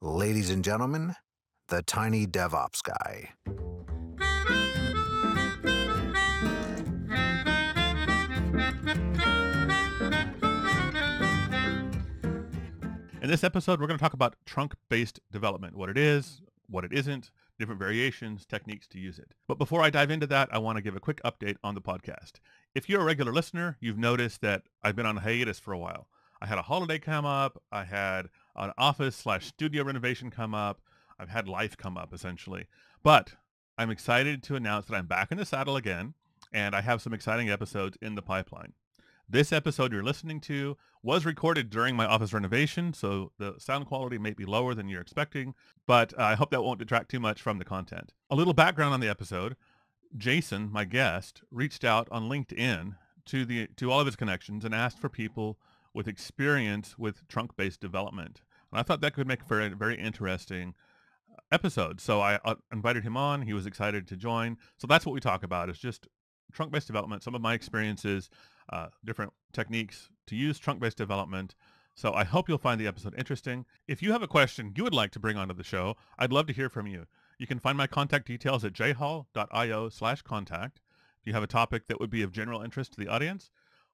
Ladies and gentlemen, the Tiny DevOps Guy. In this episode, we're going to talk about trunk-based development, what it is, what it isn't, different variations, techniques to use it. But before I dive into that, I want to give a quick update on the podcast. If you're a regular listener, you've noticed that I've been on hiatus for a while. I had a holiday come up. I had an office/studio renovation come up. I've had life come up, essentially. But I'm excited to announce that I'm back in the saddle again, and I have some exciting episodes in the pipeline. This episode you're listening to was recorded during my office renovation, so the sound quality may be lower than you're expecting, but I hope that won't detract too much from the content. A little background on the episode. Jason, my guest, reached out on LinkedIn to all of his connections and asked for people with experience with trunk-based development. And I thought that could make for a very interesting episode. So I invited him on. He was excited to join. So that's what we talk about, is just trunk-based development, some of my experiences, different techniques to use trunk-based development. So I hope you'll find the episode interesting. If you have a question you would like to bring onto the show, I'd love to hear from you. You can find my contact details at jhall.io/contact. If you have a topic that would be of general interest to the audience,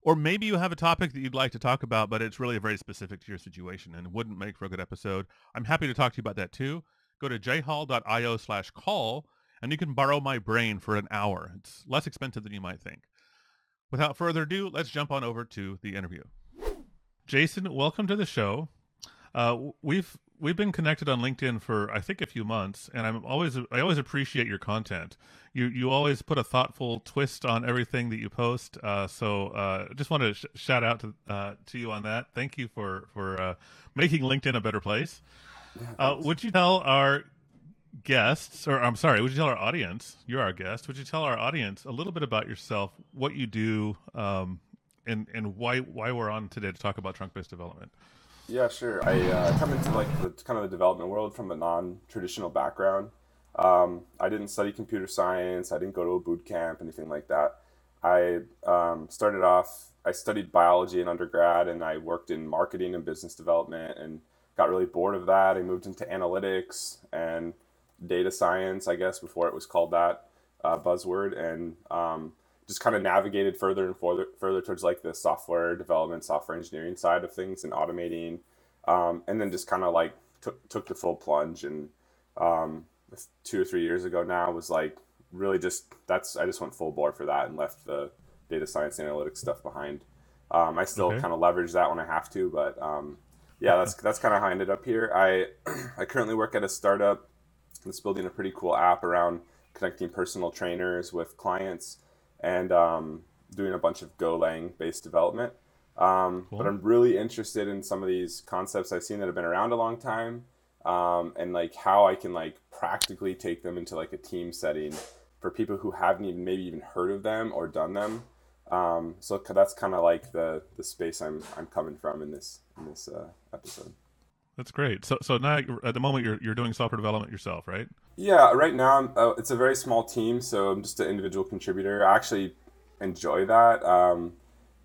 or maybe you have a topic that you'd like to talk about, but it's really very specific to your situation and wouldn't make for a good episode, I'm happy to talk to you about that too. Go to jhall.io/call, and you can borrow my brain for an hour. It's less expensive than you might think. Without further ado, let's jump on over to the interview. Jason, welcome to the show. We've been connected on LinkedIn for, I think, a few months, and I always appreciate your content. You always put a thoughtful twist on everything that you post. So just want to shout out to you on that. Thank you for making LinkedIn a better place. Would you tell our audience, you're our guest, would you tell our audience a little bit about yourself, what you do, and why we're on today to talk about trunk-based development? Yeah, sure. I come into the development world from a non-traditional background. I didn't study computer science. I didn't go to a boot camp, anything like that. I studied biology in undergrad, and I worked in marketing and business development and got really bored of that. I moved into analytics and data science, I guess, before it was called that buzzword, and just kind of navigated further towards the software development, software engineering side of things and automating, and then just kind of took the full plunge. And 2 or 3 years ago now was I just went full bore for that and left the data science analytics stuff behind. I still kind of leverage that when I have to, but yeah, that's kind of how I ended up here. I currently work at a startup that's building a pretty cool app around connecting personal trainers with clients and doing a bunch of Golang-based development. Cool. But I'm really interested in some of these concepts I've seen that have been around a long time, and how I can practically take them into a team setting for people who haven't even maybe even heard of them or done them. So that's kind of the space I'm coming from in this episode. That's great. So now at the moment you're doing software development yourself, right? Yeah, right now it's a very small team, so I'm just an individual contributor. I actually enjoy that. I'm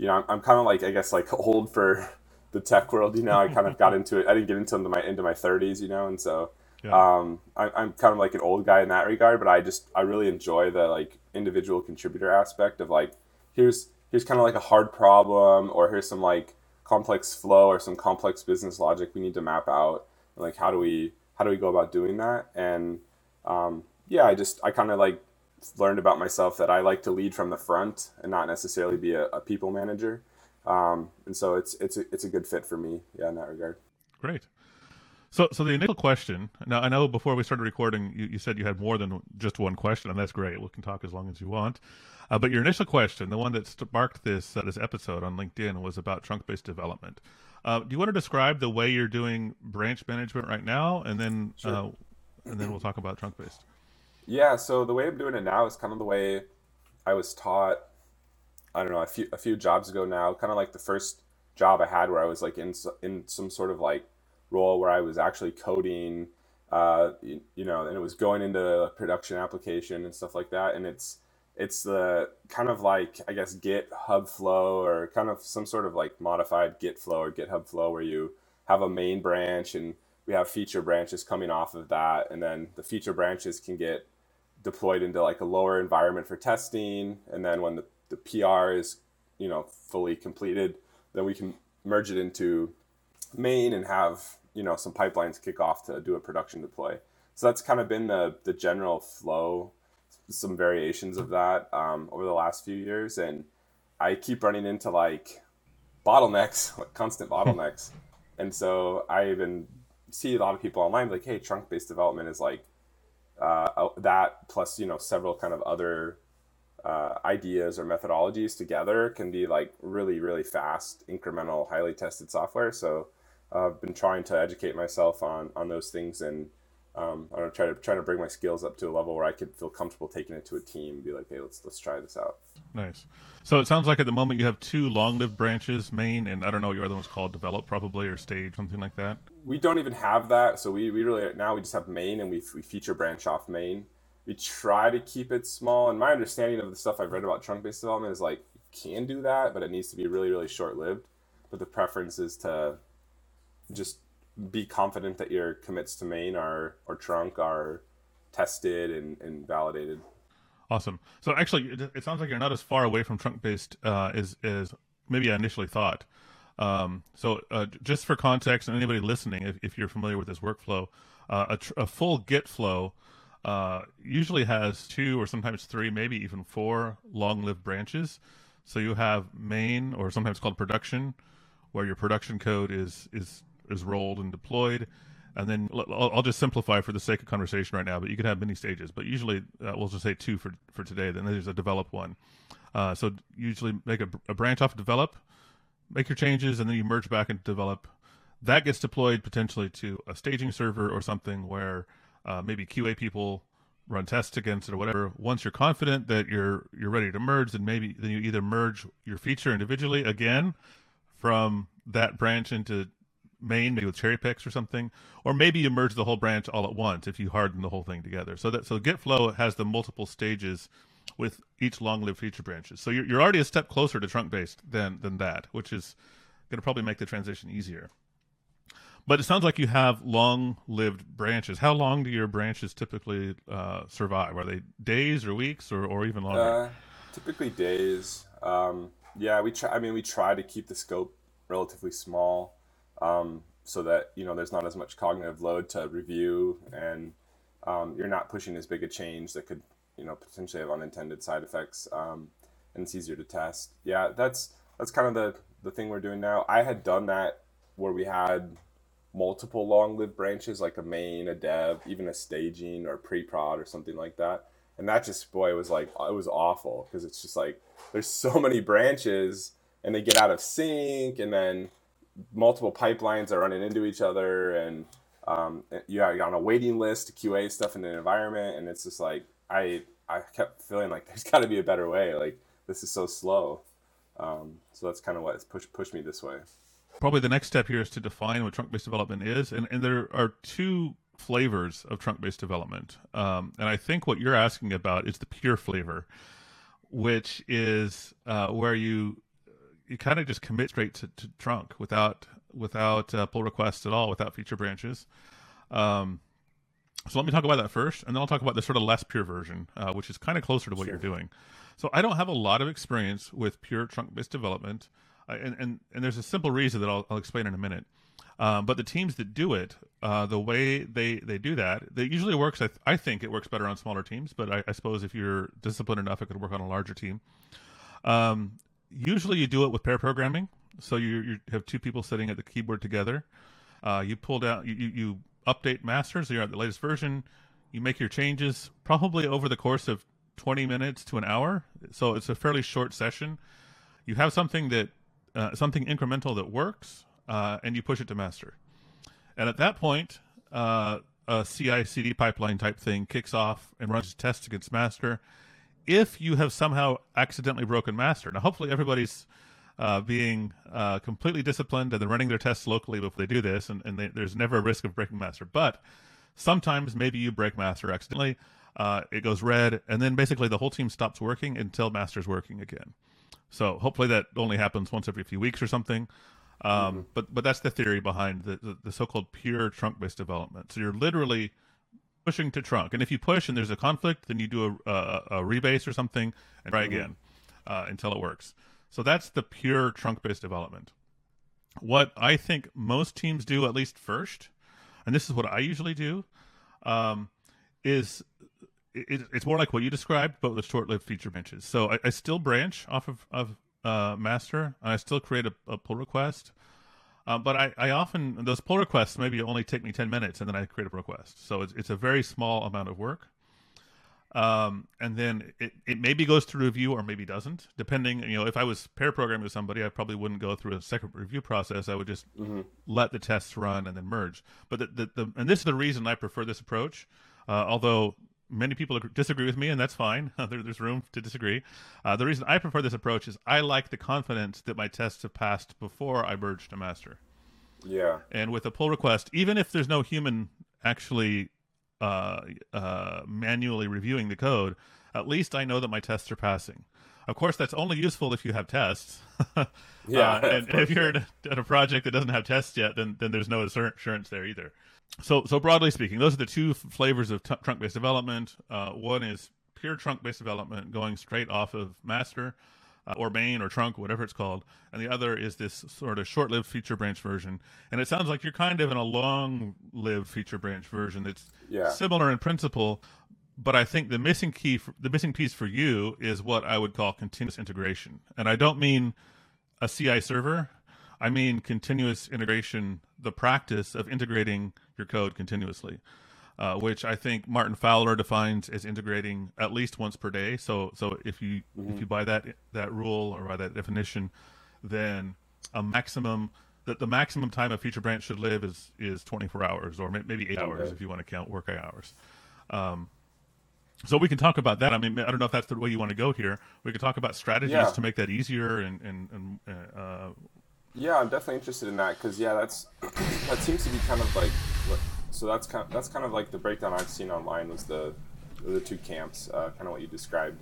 kind of old for the tech world. I kind of got into it. I didn't get into my 30s. And so I'm kind of an old guy in that regard. But I really enjoy the individual contributor aspect of here's kind of a hard problem, or here's some complex flow or some complex business logic we need to map out, and how do we go about doing that. And I kind of learned about myself that I like to lead from the front and not necessarily be a people manager, and so it's a good fit for me in that regard. Great. So the initial question, now I know before we started recording, you said you had more than just one question, and that's great. We can talk as long as you want. But your initial question, the one that sparked this episode on LinkedIn, was about trunk-based development. Do you want to describe the way you're doing branch management right now? And then sure. And then we'll talk about trunk-based. Yeah, so the way I'm doing it now is kind of the way I was taught, I don't know, a few jobs ago now, kind of the first job I had where I was in some sort of role where I was actually coding, and it was going into a production application and stuff like that. And it's the kind of I guess GitHub flow, or kind of some sort of modified Git flow or GitHub flow, where you have a main branch and we have feature branches coming off of that. And then the feature branches can get deployed into like a lower environment for testing. And then when the PR is, you know, fully completed, then we can merge it into main and have, you know, some pipelines kick off to do a production deploy. So that's kind of been the general flow, some variations of that over the last few years. And I keep running into like bottlenecks, like constant bottlenecks. And so I even see a lot of people online like, hey, trunk-based development is like that plus, you know, several kind of other ideas or methodologies together can be like really, really fast, incremental, highly tested software. So I've been trying to educate myself on those things, and I'm trying to bring my skills up to a level where I could feel comfortable taking it to a team and be like, hey, let's try this out. Nice. So it sounds like at the moment you have two long-lived branches, main, and I don't know what your other one's called, develop probably, or stage, something like that. We don't even have that. So we really, now we just have main, and we feature branch off main. We try to keep it small. And my understanding of the stuff I've read about trunk-based development is like, you can do that, but it needs to be really, really short-lived. But the preference is to just be confident that your commits to main are, or trunk are tested and validated. Awesome. So actually, it sounds like you're not as far away from trunk-based as maybe I initially thought. So just for context, and anybody listening, if you're familiar with this workflow, a full Git flow usually has two or sometimes three, maybe even four long-lived branches. So you have main, or sometimes called production, where your production code is rolled and deployed. And then I'll just simplify for the sake of conversation right now, but you could have many stages, but usually we'll just say two for today. Then there's a develop one. So usually make a branch off develop, make your changes, and then you merge back into develop. That gets deployed potentially to a staging server or something where maybe QA people run tests against it or whatever. Once you're confident that you're ready to merge, then maybe then you either merge your feature individually again from that branch into main, maybe with cherry picks or something, or maybe you merge the whole branch all at once if you harden the whole thing together. So Git flow has the multiple stages with each long-lived feature branches. So you're already a step closer to trunk-based than that, which is going to probably make the transition easier. But it sounds like you have long-lived branches. How long do your branches typically survive? Are they days or weeks or even longer? Typically days. We try to keep the scope relatively small. So that, you know, there's not as much cognitive load to review, and you're not pushing as big a change that could, you know, potentially have unintended side effects, and it's easier to test. Yeah, that's kind of the thing we're doing now. I had done that where we had multiple long-lived branches, like a main, a dev, even a staging or pre-prod or something like that. And that just, boy, it was awful, because it's just like there's so many branches and they get out of sync, and then multiple pipelines are running into each other, and you're on a waiting list to QA stuff in an environment, and it's just like I kept feeling like there's got to be a better way. Like, this is so slow. So that's kind of what pushed me this way. Probably the next step here is to define what trunk-based development is, and there are two flavors of trunk-based development. And I think what you're asking about is the pure flavor, which is where you kind of just commit straight to trunk without pull requests at all, without feature branches. So let me talk about that first, and then I'll talk about the sort of less pure version, which is kind of closer to what Sure. you're doing. So I don't have a lot of experience with pure trunk-based development, and there's a simple reason that I'll explain in a minute. But the teams that do it, the way they do that, that usually works. I think it works better on smaller teams, but I suppose if you're disciplined enough, it could work on a larger team. Usually you do it with pair programming. So you have two people sitting at the keyboard together. You pull down, you update master, so you're at the latest version. You make your changes probably over the course of 20 minutes to an hour. So it's a fairly short session. You have something that, something incremental that works, and you push it to master. And at that point, a CI/CD pipeline type thing kicks off and runs tests against master. If you have somehow accidentally broken master. Now, hopefully everybody's being completely disciplined and they're running their tests locally before they do this, and there's never a risk of breaking master. But sometimes maybe you break master accidentally, it goes red, and then basically the whole team stops working until master's working again. So hopefully that only happens once every few weeks or something. But that's the theory behind the so-called pure trunk-based development. So you're literally pushing to trunk, and if you push and there's a conflict, then you do a rebase or something and try again until it works. So that's the pure trunk-based development. What I think most teams do, at least first, and this is what I usually do, is it's more like what you described, but with short-lived feature benches. So I still branch off of master, and I still create a pull request. But I often, those pull requests maybe only take me 10 minutes, and then I create a request. So it's a very small amount of work. And then it maybe goes through review or maybe doesn't, depending, if I was pair programming with somebody, I probably wouldn't go through a second review process. I would just let the tests run and then merge. But and this is the reason I prefer this approach. Although many people disagree with me, and that's fine. There's room to disagree. The reason I prefer this approach is I like the confidence that my tests have passed before I merge to master. Yeah. And with a pull request, even if there's no human actually manually reviewing the code, at least I know that my tests are passing. Of course, that's only useful if you have tests. Yeah. And if you're at a project that doesn't have tests yet, then there's no assurance there either. So broadly speaking, those are the two flavors of trunk-based development. One is pure trunk-based development, going straight off of master or main or trunk, whatever it's called. And the other is this sort of short-lived feature branch version. And it sounds like you're kind of in a long-lived feature branch version that's similar in principle, but I think the missing key, the missing piece for you is what I would call continuous integration. And I don't mean a CI server. I mean continuous integration, the practice of integrating your code continuously, which I think Martin Fowler defines as integrating at least once per day. So if you buy that rule or by that definition, then a maximum that the maximum time a feature branch should live is 24 hours or maybe 8 hours if you want to count work hours. So we can talk about that. I mean, I don't know if that's the way you want to go here. We could talk about strategies to make that easier and yeah, I'm definitely interested in that because that seems to be kind of like so. That's kind of like the breakdown I've seen online was the two camps, kind of what you described.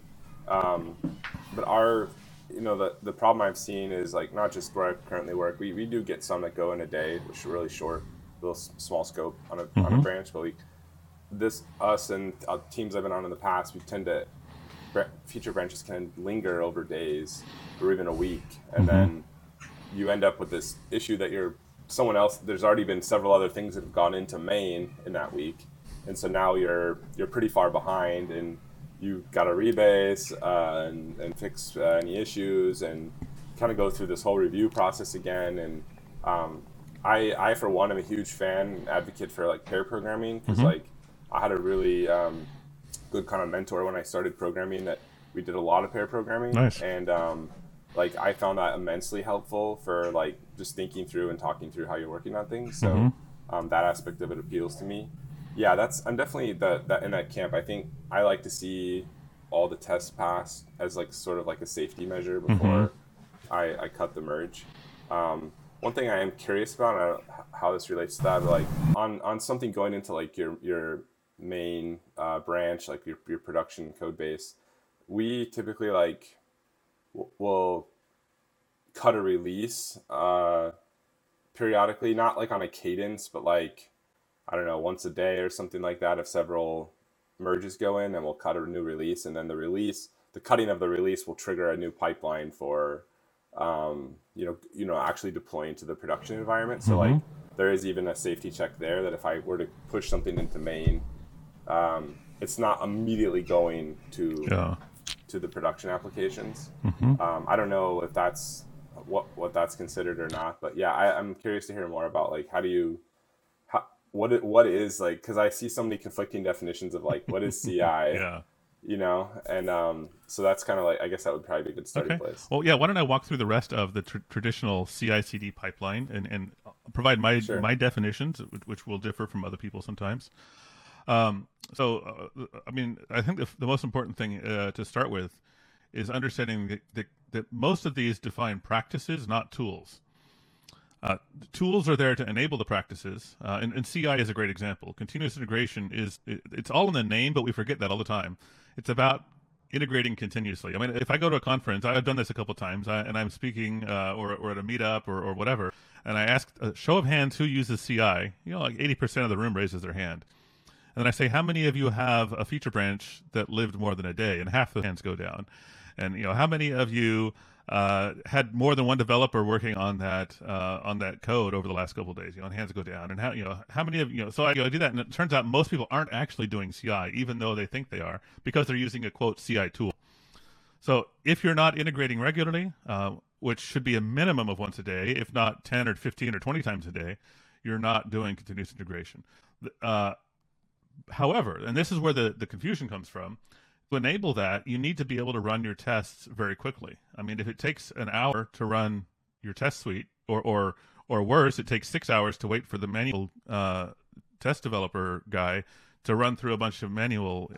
But our the problem I've seen is like not just where I currently work. We do get some that go in a day, which is really short, little small scope on a branch. But us and teams I've been on in the past, we tend to feature branches can linger over days or even a week, and then you end up with this issue that there's already been several other things that have gone into main in that week. And so now you're pretty far behind and you've got to rebase and fix any issues and kind of go through this whole review process again. And I for one, am a huge advocate for like pair programming because like I had a really good kind of mentor when I started programming that we did a lot of pair programming. Nice. And like I found that immensely helpful for like just thinking through and talking through how you're working on things. So that aspect of it appeals to me. Yeah, I'm definitely that in that camp. I think I like to see all the tests pass as like sort of like a safety measure before I cut the merge. One thing I am curious about, I don't know how this relates to that, but like on something going into like your main branch, like your production code base, we typically like will cut a release periodically, not like on a cadence, but like, I don't know, once a day or something like that. If several merges go in, and we'll cut a new release, and then the cutting of the release will trigger a new pipeline for, actually deploying to the production environment. So like there is even a safety check there that if I were to push something into main, it's not immediately going to the production applications. I don't know if that's what that's considered or not, but yeah, I'm curious to hear more about like what is like, because I see so many conflicting definitions of like what is CI, and so that's kind of like, I guess that would probably be a good starting place. Well, yeah, why don't I walk through the rest of the traditional CI/CD pipeline and provide my definitions, which will differ from other people sometimes. I think the most important thing to start with is understanding that most of these define practices, not tools. Tools are there to enable the practices, and CI is a great example. Continuous integration it's all in the name, but we forget that all the time. It's about integrating continuously. I mean, if I go to a conference, I've done this a couple of times, and I'm speaking or at a meetup or whatever, and I ask a show of hands who uses CI, you know, like 80% of the room raises their hand. And then I say, how many of you have a feature branch that lived more than a day? And half the hands go down. And, you know, how many of you had more than one developer working on that code over the last couple of days? You know, and hands go down. And how many of you know? So I do that, and it turns out most people aren't actually doing CI, even though they think they are, because they're using a quote CI tool. So if you're not integrating regularly, which should be a minimum of once a day, if not 10 or 15 or 20 times a day, you're not doing continuous integration. However, and this is where the confusion comes from. To enable that, you need to be able to run your tests very quickly. I mean, if it takes an hour to run your test suite, or worse, it takes 6 hours to wait for the manual test developer guy to run through a bunch of manual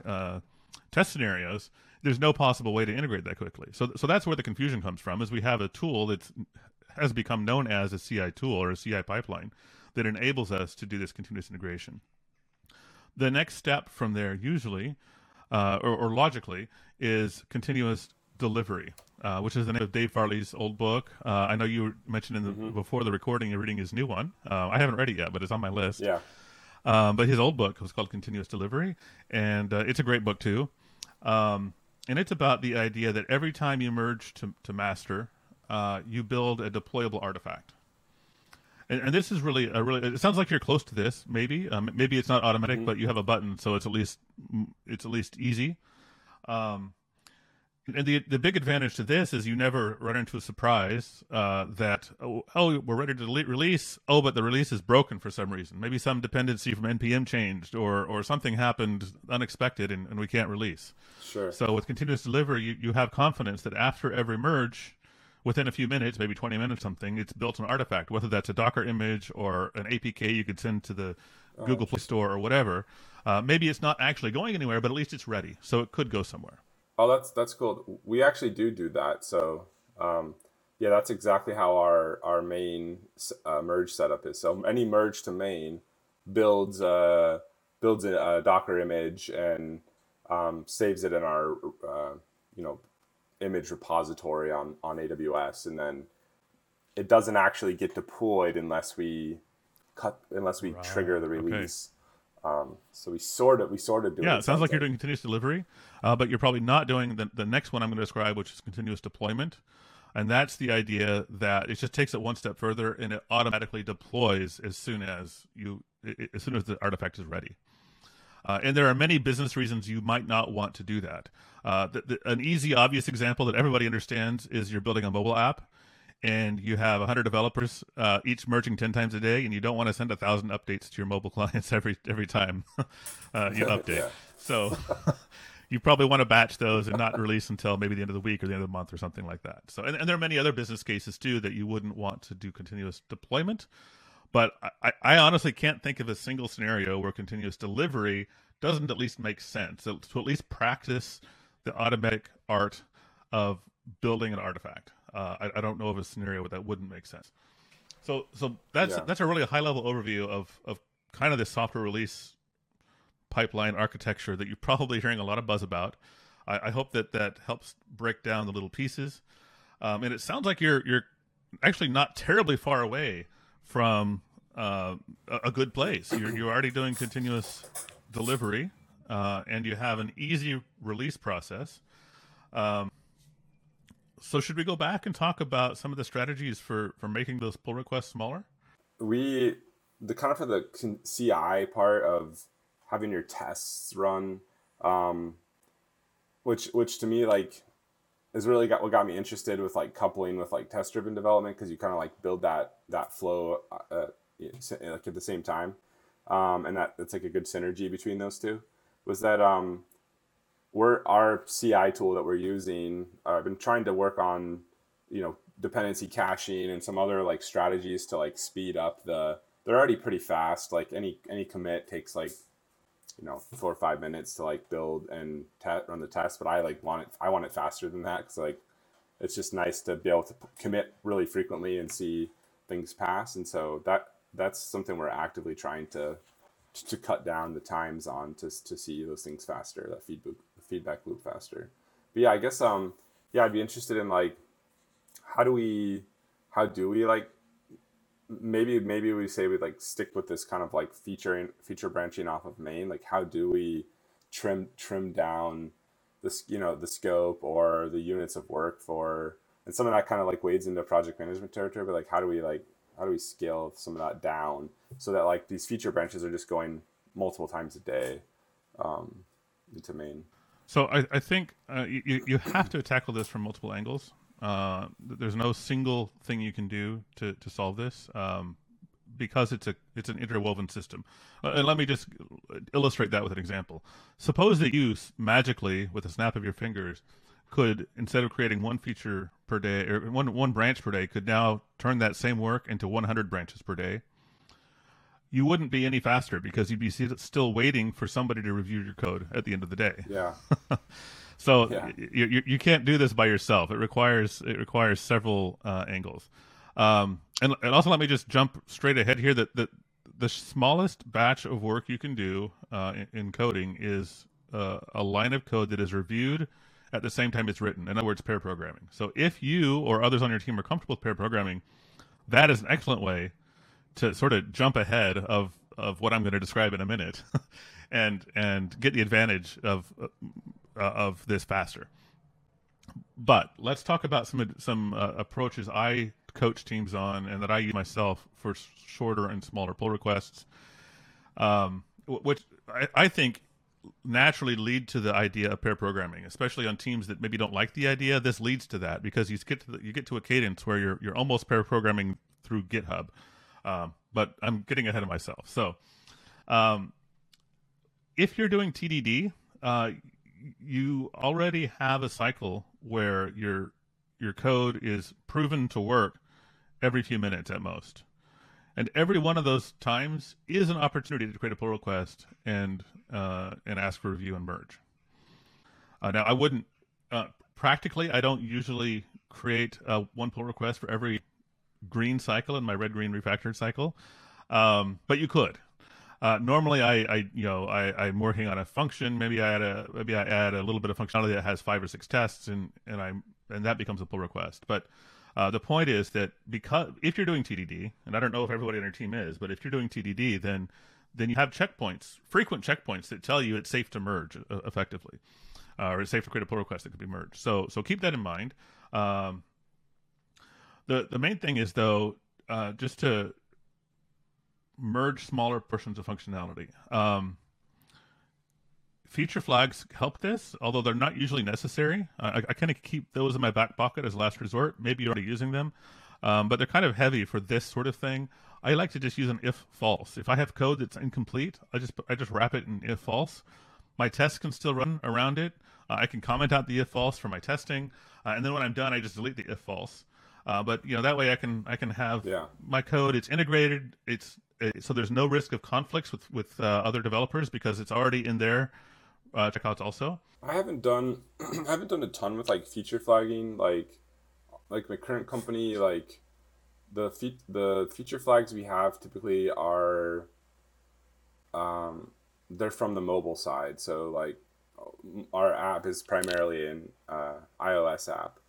test scenarios, there's no possible way to integrate that quickly. So that's where the confusion comes from, is we have a tool that has become known as a CI tool or a CI pipeline that enables us to do this continuous integration. The next step from there usually or logically is continuous delivery, which is the name of Dave Farley's old book. I know you mentioned in the, before the recording, you're reading his new one. I haven't read it yet, but it's on my list. Yeah. But his old book was called Continuous Delivery, and it's a great book too. And it's about the idea that every time you merge to master, you build a deployable artifact. And this is really, it sounds like you're close to this. Maybe it's not automatic, but you have a button, so it's at least easy. And the big advantage to this is you never run into a surprise that we're ready to release. Oh, but the release is broken for some reason. Maybe some dependency from npm changed, or something happened unexpected, and we can't release. Sure. So with continuous delivery, you have confidence that after every merge, within a few minutes, maybe 20 minutes, something, it's built an artifact, whether that's a Docker image or an APK you could send to the Google Play Store or whatever. Maybe it's not actually going anywhere, but at least it's ready, so it could go somewhere. Oh, that's cool. We actually do that. So yeah, that's exactly how our main merge setup is. So any merge to main builds a Docker image and saves it in our image repository on AWS, and then it doesn't actually get deployed unless we trigger the release. Okay. So we sort of do. Yeah, it sounds like you're doing continuous delivery, but you're probably not doing the next one I'm going to describe, which is continuous deployment, and that's the idea that it just takes it one step further and it automatically deploys as soon as the artifact is ready. And there are many business reasons you might not want to do that. An easy, obvious example that everybody understands is you're building a mobile app and you have 100 developers, each merging 10 times a day, and you don't want to send 1,000 updates to your mobile clients every time you update. Yeah. So you probably want to batch those and not release until maybe the end of the week or the end of the month or something like that. So, and there are many other business cases too that you wouldn't want to do continuous deployment. But I honestly can't think of a single scenario where continuous delivery doesn't at least make sense. So, to at least practice the automatic art of building an artifact. I don't know of a scenario where that wouldn't make sense. So that's a really high level overview of kind of this software release pipeline architecture that you're probably hearing a lot of buzz about. I hope that helps break down the little pieces. And it sounds like you're actually not terribly far away from a good place. You're already doing continuous delivery, and you have an easy release process. So should we go back and talk about some of the strategies for making those pull requests smaller? For the CI part of having your tests run, which to me, like, is really what got me interested with, like, coupling with, like, test-driven development, because you kind of, like, build that flow like at the same time, and that's like a good synergy between those two. Was that our CI tool that we're using? I've been trying to work on, dependency caching and some other, like, strategies to, like, speed up they're already pretty fast. Like any commit takes, like, 4 or 5 minutes to, like, build and run the test, but I want it faster than that, because, like, it's just nice to be able to commit really frequently and see things pass. And so that's something we're actively trying to cut down the times on to see those things faster, that feedback loop faster. But yeah, I guess I'd be interested in like how do we like maybe we say we like stick with this kind of like feature branching off of main. Like how do we trim down this, you know, the scope or the units of work for, and some of that kind of like wades into project management territory, but like how do we scale some of that down so that like these feature branches are just going multiple times a day into main? So I think you have to tackle this from multiple angles. There's no single thing you can do to solve this because it's an interwoven system. And let me just illustrate that with an example. Suppose that you magically, with a snap of your fingers, could, instead of creating one feature per day or one branch per day, could now turn that same work into 100 branches per day. You wouldn't be any faster because you'd be still waiting for somebody to review your code at the end of the day. Yeah. So yeah. You can't do this by yourself. It requires several angles. And also let me just jump straight ahead here that the smallest batch of work you can do in coding is a line of code that is reviewed at the same time it's written. In other words, pair programming. So if you or others on your team are comfortable with pair programming, that is an excellent way to sort of jump ahead of what I'm going to describe in a minute and get the advantage of this faster. But let's talk about some approaches I coach teams on and that I use myself for shorter and smaller pull requests, which I think naturally lead to the idea of pair programming, especially on teams that maybe don't like the idea. This leads to that because you get to a cadence where you're almost pair programming through GitHub. But I'm getting ahead of myself. So if you're doing TDD, you already have a cycle where your code is proven to work every few minutes at most. And every one of those times is an opportunity to create a pull request and ask for review and merge. Now, I wouldn't practically, I don't usually create one pull request for every green cycle in my red-green refactored cycle, but you could. Normally, I'm working on a function. Maybe I add a little bit of functionality that has 5 or 6 tests, and that becomes a pull request. But the point is that because if you're doing TDD, and I don't know if everybody on your team is, but if you're doing TDD, then you have checkpoints, frequent checkpoints that tell you it's safe to merge effectively, or it's safe to create a pull request that could be merged. So keep that in mind. The main thing is, though, just to merge smaller portions of functionality. Feature flags help this, although they're not usually necessary. I kind of keep those in my back pocket as last resort. Maybe you're already using them, but they're kind of heavy for this sort of thing. I like to just use an if-false. If I have code that's incomplete, I just wrap it in if-false. My tests can still run around it. I can comment out the if-false for my testing, and then when I'm done, I just delete the if-false. But you know, that way I can have my code. It's integrated. So there's no risk of conflicts with other developers because it's already in their checkouts. Also, I haven't done a ton with like feature flagging. Like my current company, like the feature flags we have typically are they're from the mobile side. So like our app is primarily an iOS app.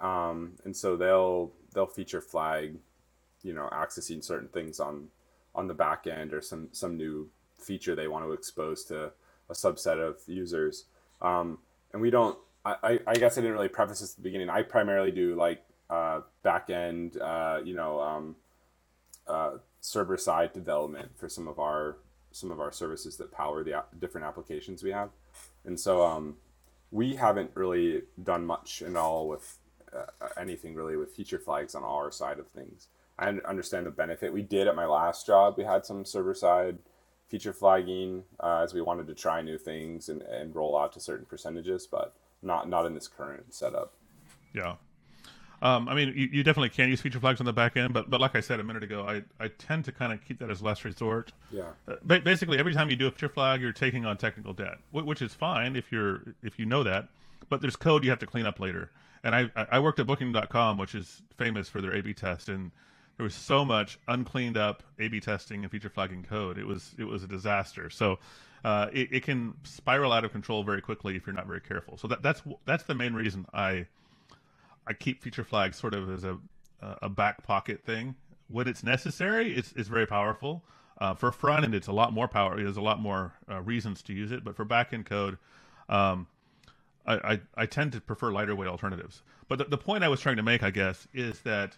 And so they'll feature flag, you know, accessing certain things on the back end or some new feature they want to expose to a subset of users. And we don't, I guess I didn't really preface this at the beginning. I primarily do like back end, server side development for some of our services that power the different applications we have. And so we haven't really done much at all with anything really with feature flags on our side of things. I understand the benefit. We did at my last job. We had some server-side feature flagging as we wanted to try new things and roll out to certain percentages, but not in this current setup. Yeah. I mean, you definitely can use feature flags on the back end, but like I said a minute ago, I tend to kind of keep that as last resort. Yeah. Basically, every time you do a feature flag, you're taking on technical debt, which is fine if you know that. But there's code you have to clean up later. And I worked at Booking.com, which is famous for their A/B test, and there was so much uncleaned up A/B testing and feature flagging code. It was a disaster. So it can spiral out of control very quickly if you're not very careful. So that's the main reason I keep feature flags sort of as a back pocket thing. When it's necessary, it's very powerful. For front end, it's a lot more power. There's a lot more reasons to use it. But for back end code, I tend to prefer lighter weight alternatives. But the point I was trying to make, I guess, is that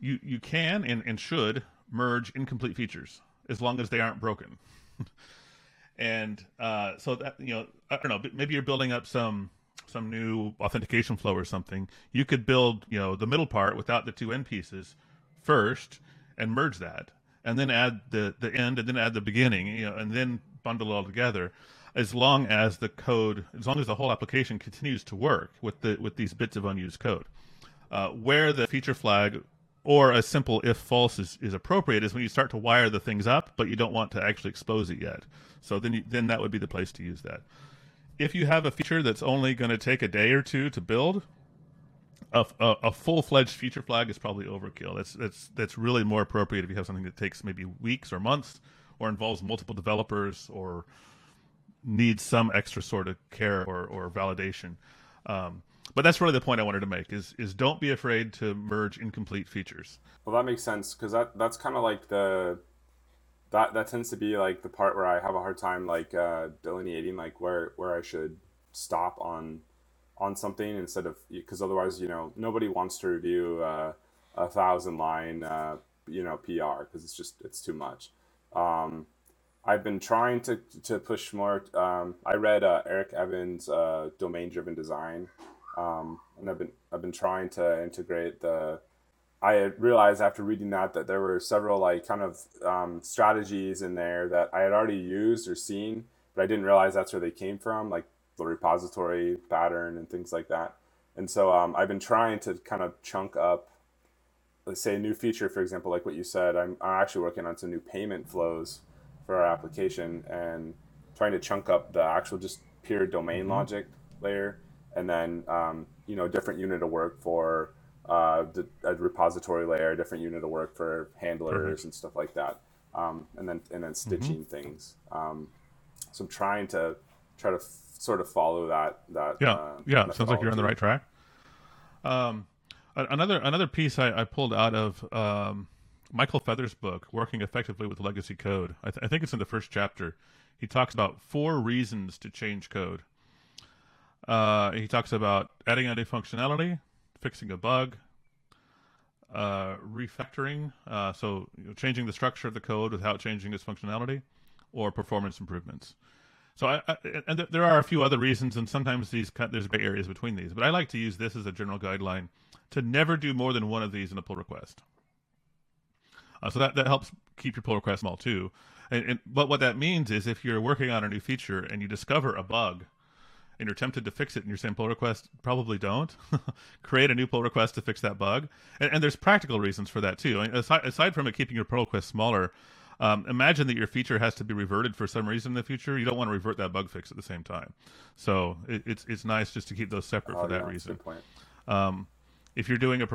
you can and should merge incomplete features as long as they aren't broken. And so that, you know, I don't know, maybe you're building up some new authentication flow or something. You could build, you know, the middle part without the two end pieces first and merge that, and then add the end, and then add the beginning, you know, and then bundle it all together, as long as the code, as long as the whole application continues to work with these bits of unused code. Where the feature flag or a simple if false is appropriate is when you start to wire the things up, but you don't want to actually expose it yet. So then that would be the place to use that. If you have a feature that's only going to take a day or two to build, a full-fledged feature flag is probably overkill. That's really more appropriate if you have something that takes maybe weeks or months, or involves multiple developers, or needs some extra sort of care or validation. But that's really the point I wanted to make, is don't be afraid to merge incomplete features. Well, that makes sense, because that's kind of like that tends to be like the part where I have a hard time like delineating like where I should stop on something, instead of, because otherwise, you know, nobody wants to review 1,000-line you know, PR, because it's too much. I've been trying to push more. I read Eric Evans' Domain Driven Design, and I've been trying to integrate the. I realized after reading that there were several like kind of strategies in there that I had already used or seen, but I didn't realize that's where they came from, like the repository pattern and things like that. And so I've been trying to kind of chunk up, let's say, a new feature, for example, like what you said. I'm actually working on some new payment flows for our application, and trying to chunk up the actual just pure domain logic layer, and then you know, different unit of work for a repository layer, different unit of work for handlers and stuff like that, and then stitching things. So I'm trying to sort of follow that. Yeah. Sounds like you're on the right track. Another piece I pulled out of Michael Feathers' book, Working Effectively with Legacy Code. I think it's in the first chapter. He talks about 4 reasons to change code. He talks about adding a new functionality, fixing a bug, refactoring, so, you know, changing the structure of the code without changing its functionality, or performance improvements. So and there are a few other reasons, and sometimes there's gray areas between these, but I like to use this as a general guideline to never do more than one of these in a pull request. So that helps keep your pull request small too. But what that means is, if you're working on a new feature and you discover a bug and you're tempted to fix it in your same pull request, probably don't. Create a new pull request to fix that bug. And there's practical reasons for that too. And aside from it keeping your pull request smaller, imagine that your feature has to be reverted for some reason in the future. You don't want to revert that bug fix at the same time. So it's nice just to keep those separate for that reason. Good point. If you're doing if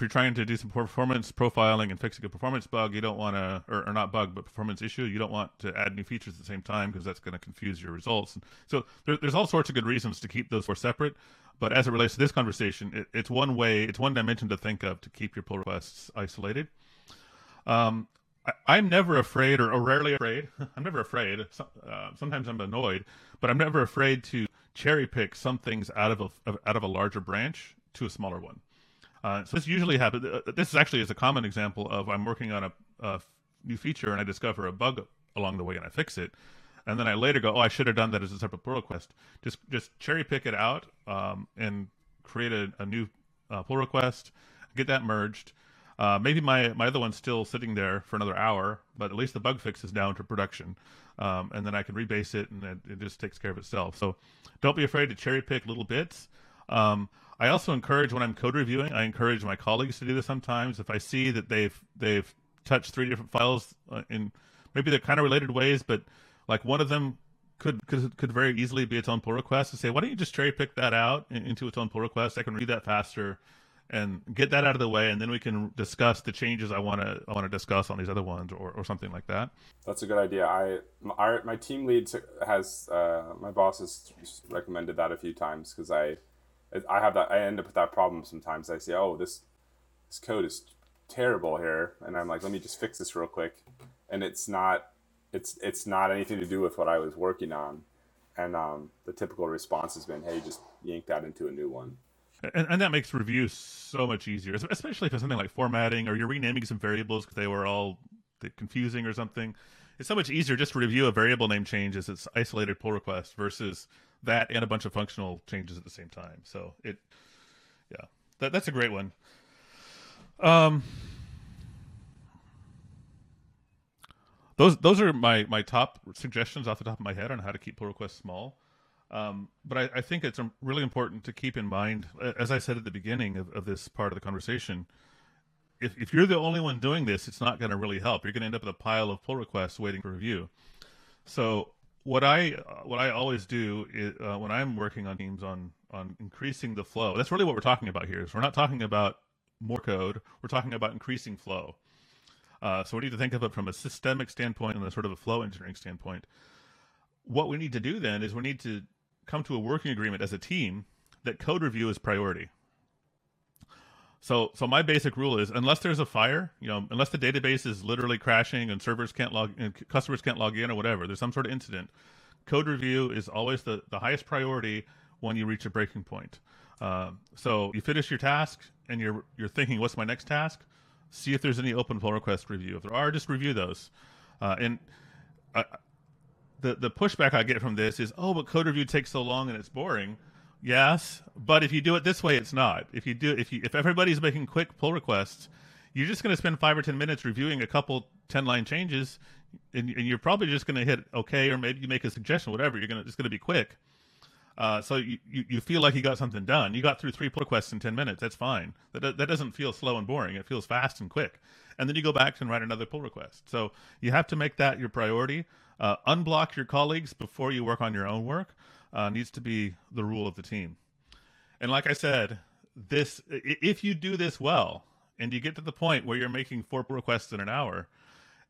you're trying to do some performance profiling and fixing a performance bug, you don't want to, or not bug, but performance issue, you don't want to add new features at the same time, because that's going to confuse your results. And so there's all sorts of good reasons to keep those 4 separate. But as it relates to this conversation, it's one dimension to think of to keep your pull requests isolated. I'm never afraid, or rarely afraid. I'm never afraid. Sometimes I'm annoyed, but I'm never afraid to cherry pick some things out of a larger branch to a smaller one. So this usually happens. This actually is a common example of, I'm working on a new feature and I discover a bug along the way and I fix it. And then I later go, oh, I should have done that as a separate pull request. Just cherry pick it out and create a new pull request, get that merged. Maybe my other one's still sitting there for another hour, but at least the bug fix is down to production. And then I can rebase it, and it just takes care of itself. So don't be afraid to cherry pick little bits. I also encourage, when I'm code reviewing, I encourage my colleagues to do this sometimes. If I see that they've touched 3 different files in maybe they're kind of related ways, but like one of them could very easily be its own pull request, and say, why don't you just cherry pick that out into its own pull request? I can read that faster and get that out of the way, and then we can discuss the changes I want to discuss on these other ones, or something like that. That's a good idea. My team lead has my boss has recommended that a few times, because I have that, I end up with that problem sometimes. I say, oh, this code is terrible here, and I'm like, let me just fix this real quick, and it's not anything to do with what I was working on. And the typical response has been, hey, just yank that into a new one. And that makes review so much easier, especially if it's something like formatting, or you're renaming some variables because they were all confusing or something. It's so much easier just to review a variable name change as its isolated pull request versus that and a bunch of functional changes at the same time. So that's a great one. Those are my top suggestions off the top of my head on how to keep pull requests small. But I think it's really important to keep in mind, as I said at the beginning of this part of the conversation, if you're the only one doing this, it's not going to really help. You're going to end up with a pile of pull requests waiting for review. So what I always do is, when I'm working on teams on increasing the flow, that's really what we're talking about here. Is we're not talking about more code. We're talking about increasing flow. So we need to think of it from a systemic standpoint and a sort of a flow engineering standpoint. What we need to do then is we need to come to a working agreement as a team that code review is priority. So my basic rule is, unless there's a fire, unless the database is literally crashing and servers can't log in, customers can't log in or whatever, there's some sort of incident, code review is always the highest priority when you reach a breaking point. So you finish your task and you're thinking, what's my next task? See if there's any open pull request review. If there are, just review those. The pushback I get from this is, oh, but code review takes so long and it's boring. Yes, but if you do it this way, it's not. If everybody's making quick pull requests, you're just going to spend 5 or 10 minutes reviewing a couple 10-line changes, and you're probably just going to hit okay, or maybe you make a suggestion, whatever. It's going to be quick. So you feel like you got something done. You got through 3 pull requests in 10 minutes. That's fine. That doesn't feel slow and boring. It feels fast and quick. And then you go back and write another pull request. So you have to make that your priority. Unblock your colleagues before you work on your own work needs to be the rule of the team. And like I said, if you do this well and you get to the point where you're making 4 pull requests in an hour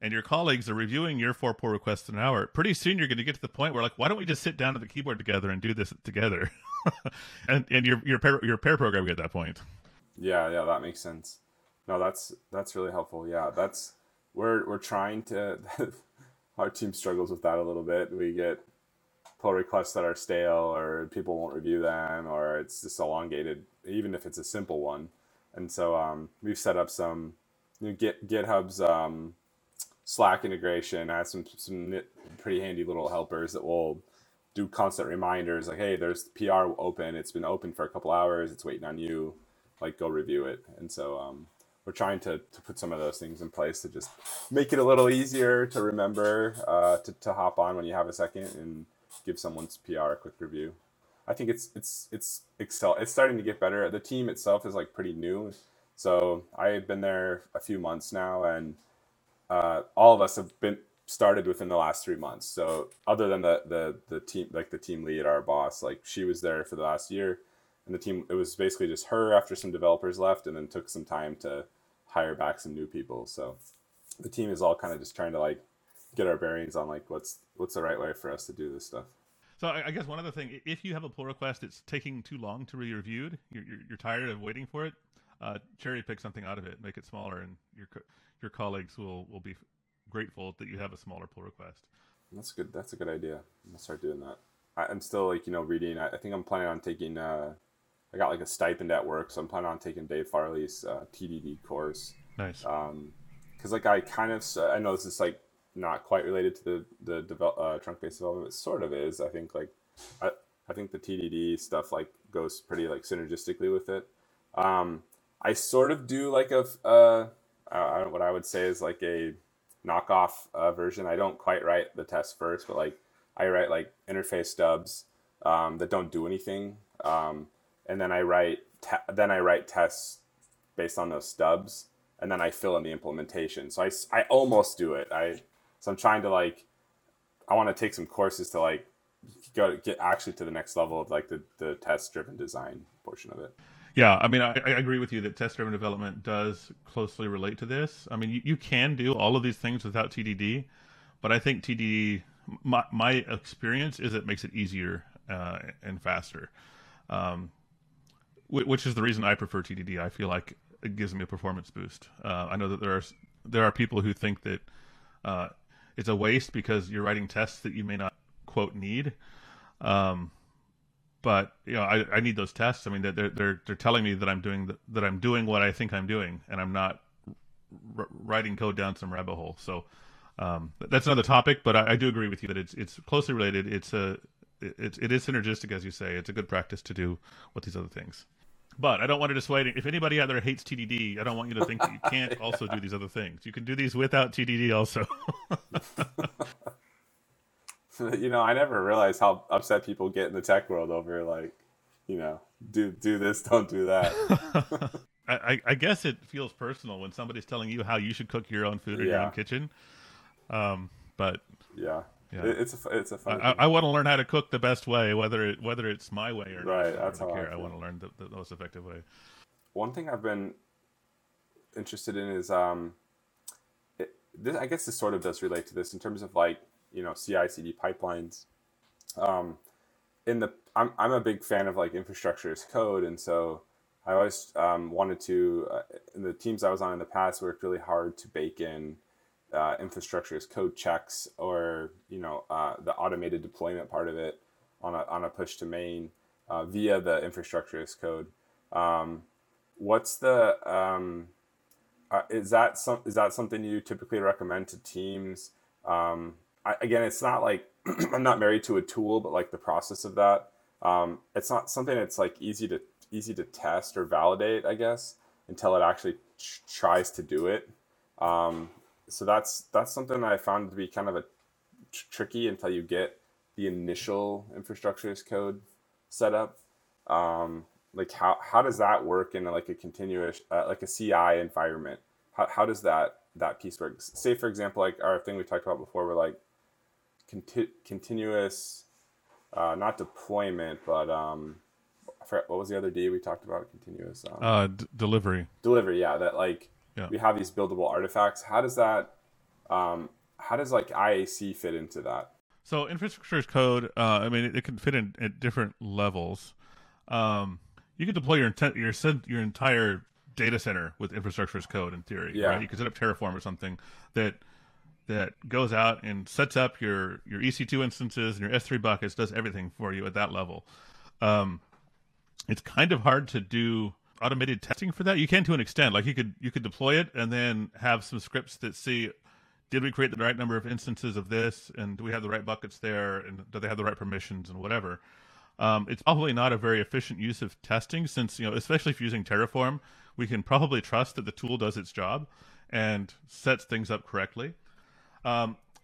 and your colleagues are reviewing your 4 pull requests in an hour, pretty soon you're going to get to the point where, like, why don't we just sit down at the keyboard together and do this together? and your pair program at that point. Yeah, that makes sense. No, that's really helpful. Yeah, that's we're trying to. Our team struggles with that a little bit. We get pull requests that are stale, or people won't review them, or it's just elongated, even if it's a simple one. And so we've set up some GitHub's Slack integration. I have some pretty handy little helpers that will do constant reminders, like, hey, there's PR open. It's been open for a couple hours. It's waiting on you. Like, go review it. And so we're trying to put some of those things in place to just make it a little easier to remember, to hop on when you have a second and give someone's PR a quick review. I think it's starting to get better. The team itself is, like, pretty new. So I've been there a few months now, and all of us have been started within the last 3 months. So other than the team, like the team lead, our boss, like, she was there for the last year. And the team, it was basically just her after some developers left, and then took some time to hire back some new people. So the team is all kind of just trying to, like, get our bearings on, like, what's the right way for us to do this stuff. So I guess one other thing, if you have a pull request, it's taking too long to be reviewed, you're tired of waiting for it, cherry pick something out of it, make it smaller, and your colleagues will be grateful that you have a smaller pull request. That's good. That's a good idea. I'm gonna start doing that. I'm still, like, reading. I think I'm planning on taking, I got, like, a stipend at work, so I'm planning on taking Dave Farley's TDD course. Nice. Because, like, I know this is, like, not quite related to the trunk-based development. It sort of is. I think, like, I think the TDD stuff, like, goes pretty, like, synergistically with it. I sort of do, like, what I would say is, like, a knockoff version. I don't quite write the test first, but, like, I write, like, interface stubs that don't do anything. And then I write tests based on those stubs, and then I fill in the implementation. So I almost do it. So I'm trying to, like, I want to take some courses to, like, get actually to the next level of, like, the test-driven design portion of it. Yeah, I mean, I agree with you that test-driven development does closely relate to this. I mean, you can do all of these things without TDD, but I think TDD, my experience is it makes it easier and faster, which is the reason I prefer TDD. I feel like it gives me a performance boost. I know that there are people who think that it's a waste because you're writing tests that you may not, quote, need. But you know, I need those tests. I mean, they're telling me that I'm doing what I think I'm doing, and I'm not writing code down some rabbit hole. So that's another topic. But I do agree with you that it's closely related. It is synergistic, as you say. It's a good practice to do with these other things. But I don't want to dissuade it. If anybody out there hates TDD, I don't want you to think that you can't also do these other things. You can do these without TDD also. You know, I never realized how upset people get in the tech world over, like, you know, do this, don't do that. I guess it feels personal when somebody's telling you how you should cook your own food or your own kitchen. But yeah, it's a fun. I want to learn how to cook the best way, whether it's my way or right. Not. That's how I want to learn the most effective way. One thing I've been interested in is I guess this sort of does relate to this in terms of, like, you know, CI/CD pipelines. I'm a big fan of, like, infrastructure as code, and so I always wanted to. In the teams I was on in the past, worked really hard to bake in infrastructure as code checks, or the automated deployment part of it on a push to main via the infrastructure as code. What's the is that something you typically recommend to teams? Again, it's not like I'm not married to a tool, but, like, the process of that, it's not something that's, like, easy to test or validate, I guess, until it actually tries to do it. So that's something that I found to be kind of a tricky until you get the initial infrastructure as code set up. Like, how does that work in, like, a continuous like a CI environment? How does that piece work? Say, for example, like our thing we talked about before, we're like, continuous, not deployment, but I forgot, what was the other D we talked about? Continuous delivery. Delivery, yeah. That, like, we have these buildable artifacts. How does that? How does, like, IAC fit into that? So infrastructure as code. I mean, it can fit in at different levels. You could deploy your entire data center with infrastructure as code in theory. Yeah. Right? You could set up Terraform or something that goes out and sets up your EC2 instances and your S3 buckets, does everything for you at that level. It's kind of hard to do automated testing for that. You can to an extent. Like, you could deploy it and then have some scripts that see, did we create the right number of instances of this, and do we have the right buckets there, and do they have the right permissions and whatever. It's probably not a very efficient use of testing, since, you know, especially if you're using Terraform, we can probably trust that the tool does its job and sets things up correctly.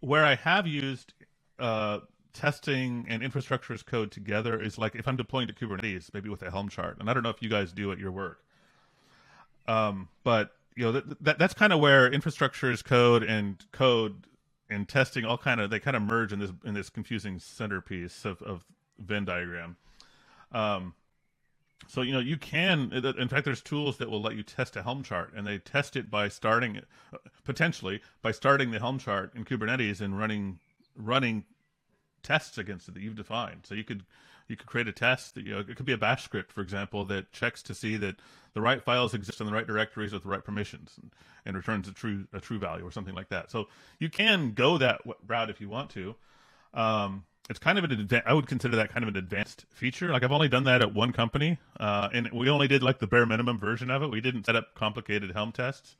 Where I have used testing and infrastructure as code together is, like, if I'm deploying to Kubernetes, maybe with a Helm chart. And I don't know if you guys do at your work. But, you know, that's kind of where infrastructure as code and testing all kind of, they kind of merge in this confusing centerpiece of Venn diagram. So, you know, you can, in fact, there's tools that will let you test a Helm chart, and they test it by starting the Helm chart in Kubernetes and running tests against it that you've defined. So you could create a test that, you know, it could be a bash script, for example, that checks to see that the right files exist in the right directories with the right permissions, and returns a true value or something like that. So you can go that route if you want to. It's kind of I would consider that kind of an advanced feature. Like, I've only done that at one company, and we only did, like, the bare minimum version of it. We didn't set up complicated Helm tests.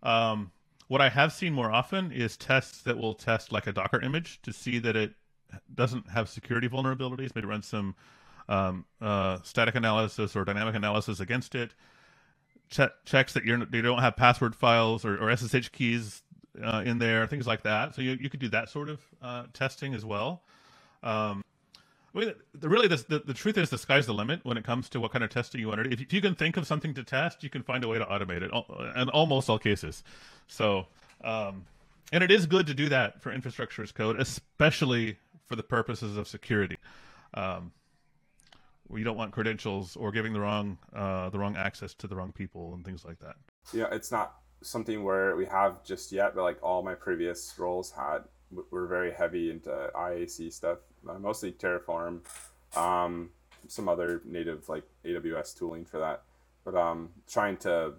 What I have seen more often is tests that will test, like, a Docker image to see that it doesn't have security vulnerabilities. Maybe run some static analysis or dynamic analysis against it. Checks that you don't have password files or SSH keys in there, things like that. So you could do that sort of testing as well. I mean, really, the truth is the sky's the limit when it comes to what kind of testing you want to do. If you can think of something to test, you can find a way to automate it, in almost all cases. So, and it is good to do that for infrastructure as code, especially for the purposes of security, you don't want credentials or giving the wrong access to the wrong people and things like that. Yeah, it's not something where we have just yet, but like all my previous roles had, we're very heavy into IAC stuff, mostly Terraform, some other native like AWS tooling for that, but trying to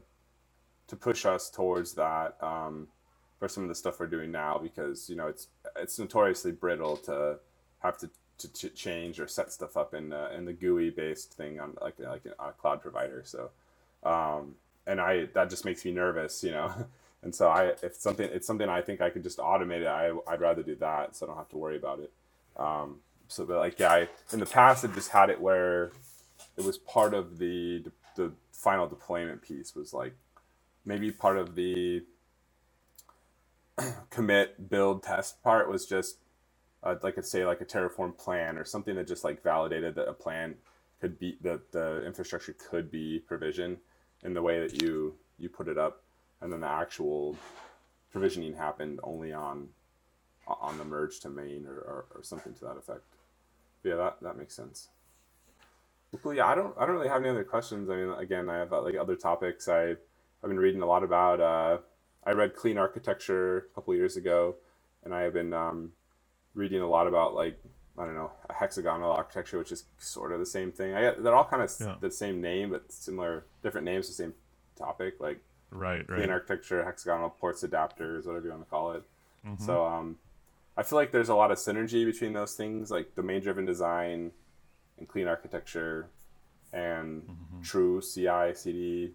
push us towards that for some of the stuff we're doing now, because you know it's notoriously brittle to have to change or set stuff up in the GUI based thing on like a cloud provider. So and I that just makes me nervous, you know. And so it's something I think I could just automate it. I'd rather do that so I don't have to worry about it. So but like yeah, in the past I've just had it where it was part of the final deployment piece was like maybe part of the commit build test part was just like I'd say like a Terraform plan or something that just like validated that a plan could be that the infrastructure could be provisioned in the way that you put it up. And then the actual provisioning happened only on the merge to main or something to that effect. But yeah, that makes sense. Well, yeah, I don't really have any other questions. I mean, again, I have like other topics. I've been reading a lot about. I read Clean Architecture a couple of years ago, and I have been reading a lot about like I don't know a hexagonal architecture, which is sort of the same thing. They're all kind of the same name, but similar, different names, the same topic. Like. Right. Clean architecture, hexagonal ports, adapters, whatever you want to call it. Mm-hmm. So I feel like there's a lot of synergy between those things, like domain driven design and clean architecture and mm-hmm. true CI/CD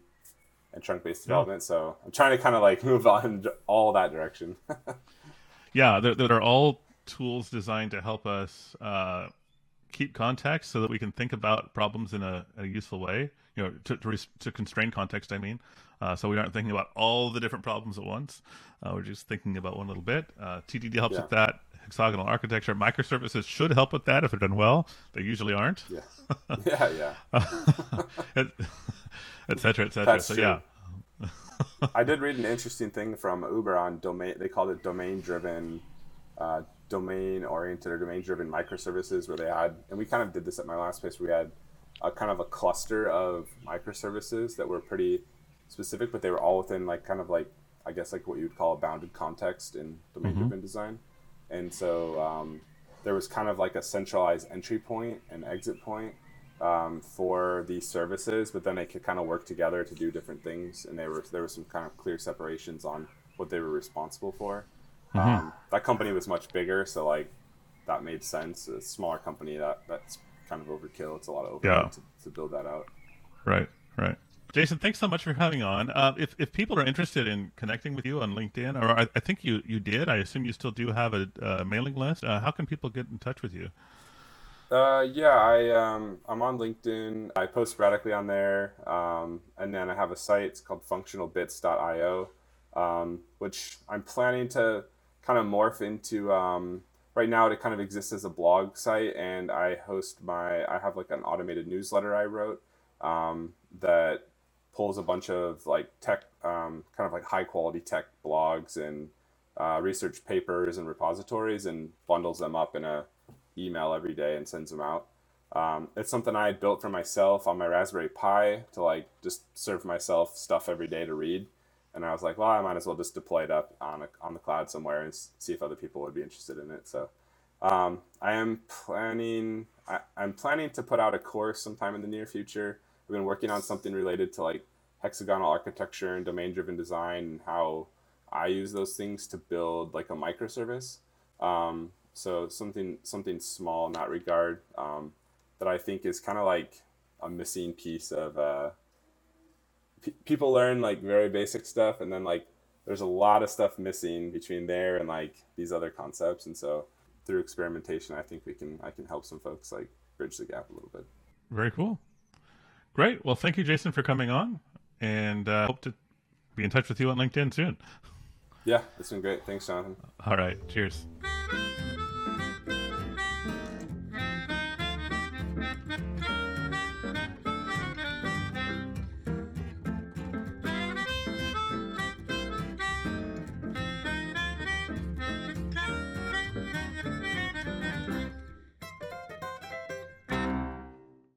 and trunk-based development. So I'm trying to kind of like move on to all that direction. Yeah, that are all tools designed to help us keep context so that we can think about problems in a useful way, you know, to constrain context, I mean. So we aren't thinking about all the different problems at once. We're just thinking about one little bit. TDD helps with that. Hexagonal architecture, microservices should help with that if they're done well. They usually aren't. Et cetera, et cetera. That's so true. Yeah. I did read an interesting thing from Uber on domain. They called it domain-oriented or domain-driven microservices, where they had, and we kind of did this at my last place. We had a kind of a cluster of microservices that were pretty specific, but they were all within like kind of like I guess like what you would call a bounded context in domain-driven mm-hmm. design. And so there was kind of like a centralized entry point and exit point for these services, but then they could kind of work together to do different things. And there were some kind of clear separations on what they were responsible for. Mm-hmm. That company was much bigger, so like that made sense. A smaller company that's kind of overkill. It's a lot of overhead to build that out. Right. Jason, thanks so much for coming on. If people are interested in connecting with you on LinkedIn, or I think you did, I assume you still do have a mailing list. How can people get in touch with you? I'm on LinkedIn. I post sporadically on there, and then I have a site. It's called functionalbits.io, which I'm planning to kind of morph into. Right now, it kind of exists as a blog site, and I have like an automated newsletter I wrote that pulls a bunch of like tech, kind of like high quality tech blogs and research papers and repositories and bundles them up in a email every day and sends them out. It's something I had built for myself on my Raspberry Pi to like just serve myself stuff every day to read. And I was like, well, I might as well just deploy it up on the cloud somewhere and see if other people would be interested in it. So I'm planning to put out a course sometime in the near future. I've been working on something related to like hexagonal architecture and domain-driven design and how I use those things to build like a microservice. So something small in that regard that I think is kind of like a missing piece of people learn like very basic stuff, and then like there's a lot of stuff missing between there and like these other concepts. And so through experimentation, I think I can help some folks like bridge the gap a little bit. Very cool. Great. Well, thank you, Jason, for coming on, and hope to be in touch with you on LinkedIn soon. Yeah, it's been great. Thanks, Jonathan. All right. Cheers.